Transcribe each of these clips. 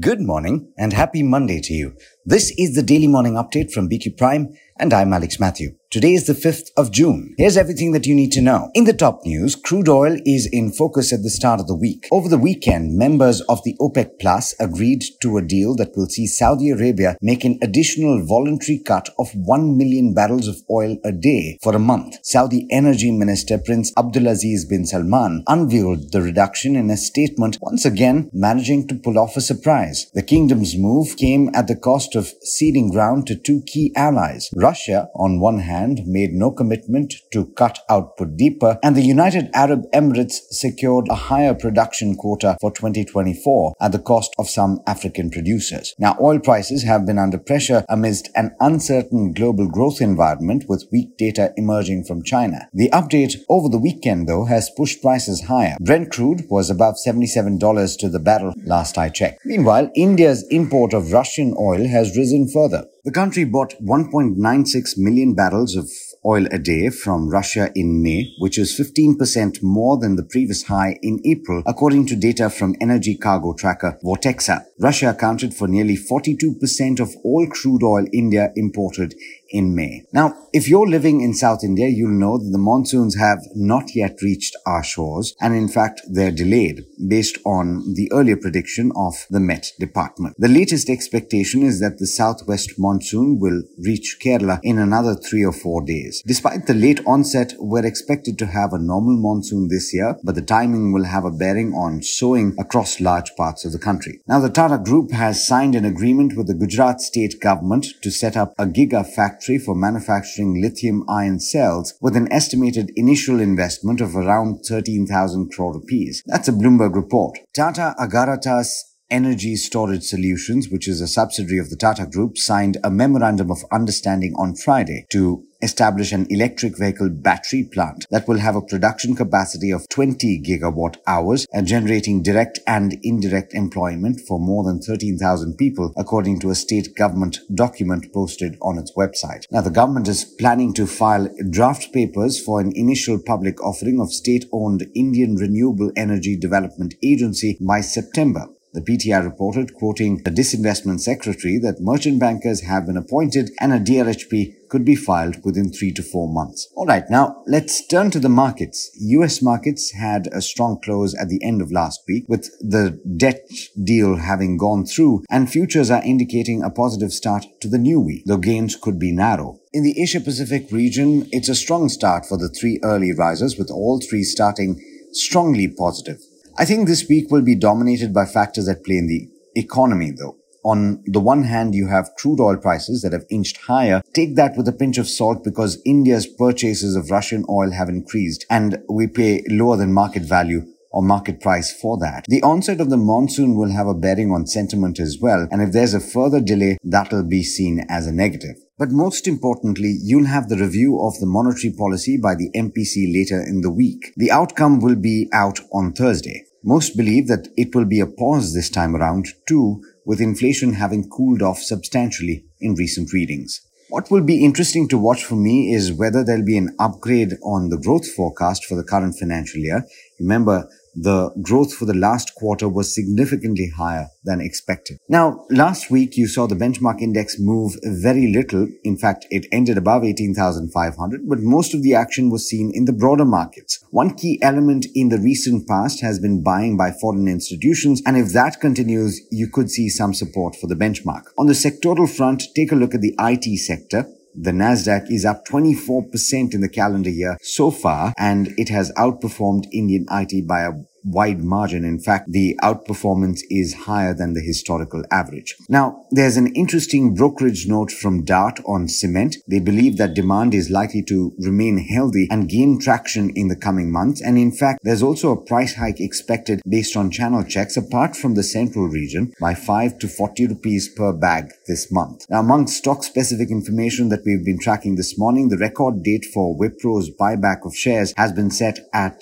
Good morning and happy Monday to you. This is the Daily Morning Update from BQ Prime and I'm Alex Mathew. Today is the 5th of June. Here's everything that you need to know. In the top news, crude oil is in focus at the start of the week. Over the weekend, members of the OPEC Plus agreed to a deal that will see Saudi Arabia make an additional voluntary cut of 1 million barrels of oil a day for a month. Saudi Energy Minister Prince Abdulaziz bin Salman unveiled the reduction in a statement, once again managing to pull off a surprise. The kingdom's move came at the cost of ceding ground to two key allies. Russia, on one hand, made no commitment to cut output deeper, and the United Arab Emirates secured a higher production quota for 2024 at the cost of some African producers. Now, oil prices have been under pressure amidst an uncertain global growth environment with weak data emerging from China. The update over the weekend, though, has pushed prices higher. Brent crude was above $77 to the barrel last I checked. Meanwhile, India's import of Russian oil has risen further. The country bought 1.96 million barrels of oil a day from Russia in May, which is 15% more than the previous high in April, according to data from energy cargo tracker Vortexa. Russia accounted for nearly 42% of all crude oil India imported in May. Now, if you're living in South India, you'll know that the monsoons have not yet reached our shores, and in fact, they're delayed based on the earlier prediction of the Met Department. The latest expectation is that the southwest monsoon will reach Kerala in another 3 or 4 days. Despite the late onset, we're expected to have a normal monsoon this year, but the timing will have a bearing on sowing across large parts of the country. Now, the Tata Group has signed an agreement with the Gujarat state government to set up a gigafactory for manufacturing lithium-ion cells with an estimated initial investment of around 13,000 crore rupees. That's a Bloomberg report. Tata Agaratas Energy Storage Solutions, which is a subsidiary of the Tata Group, signed a memorandum of understanding on Friday to establish an electric vehicle battery plant that will have a production capacity of 20 gigawatt hours and generating direct and indirect employment for more than 13,000 people, according to a state government document posted on its website. Now, the government is planning to file draft papers for an initial public offering of state-owned Indian Renewable Energy Development Agency by September. The PTI reported, quoting the disinvestment secretary, that merchant bankers have been appointed and a DRHP could be filed within 3 to 4 months. All right, now let's turn to the markets. US markets had a strong close at the end of last week, with the debt deal having gone through, and futures are indicating a positive start to the new week, though gains could be narrow. In the Asia-Pacific region, it's a strong start for the three early risers, with all three starting strongly positive. I think this week will be dominated by factors that play in the economy, though. On the one hand, you have crude oil prices that have inched higher. Take that with a pinch of salt, because India's purchases of Russian oil have increased and we pay lower than market value or market price for that. The onset of the monsoon will have a bearing on sentiment as well, and if there's a further delay, that'll be seen as a negative. But most importantly, you'll have the review of the monetary policy by the MPC later in the week. The outcome will be out on Thursday. Most believe that it will be a pause this time around too, with inflation having cooled off substantially in recent readings. What will be interesting to watch for me is whether there'll be an upgrade on the growth forecast for the current financial year. Remember, the growth for the last quarter was significantly higher than expected. Now, last week, you saw the benchmark index move very little. In fact, it ended above 18,500, but most of the action was seen in the broader markets. One key element in the recent past has been buying by foreign institutions, and if that continues, you could see some support for the benchmark. On the sectoral front, take a look at the IT sector. The Nasdaq is up 24% in the calendar year so far, and it has outperformed Indian IT by a wide margin. In fact, the outperformance is higher than the historical average. Now, there's an interesting brokerage note from Dart on cement. They believe that demand is likely to remain healthy and gain traction in the coming months. And in fact, there's also a price hike expected based on channel checks, apart from the central region, by 5 to 40 rupees per bag this month. Now, among stock-specific information that we've been tracking this morning, the record date for Wipro's buyback of shares has been set at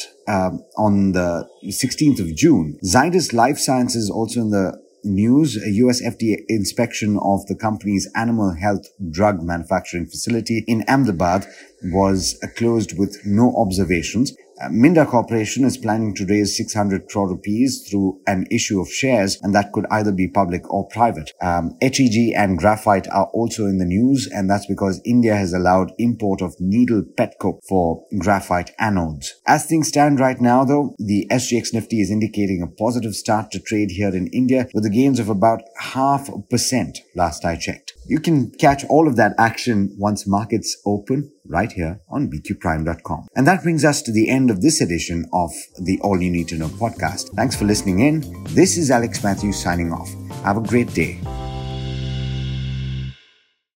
on the 16th of June. Zydus Life Sciences also in the news. A US FDA inspection of the company's animal health drug manufacturing facility in Ahmedabad was closed with no observations. Minda Corporation is planning to raise 600 crore rupees through an issue of shares, and that could either be public or private. HEG and graphite are also in the news, and that's because India has allowed import of needle petcoke for graphite anodes. As things stand right now, though, the SGX Nifty is indicating a positive start to trade here in India with the gains of about 0.5% last I checked. You can catch all of that action once markets open right here on bqprime.com. And that brings us to the end of this edition of the All You Need to Know podcast. Thanks for listening in. This is Alex Mathew signing off. Have a great day.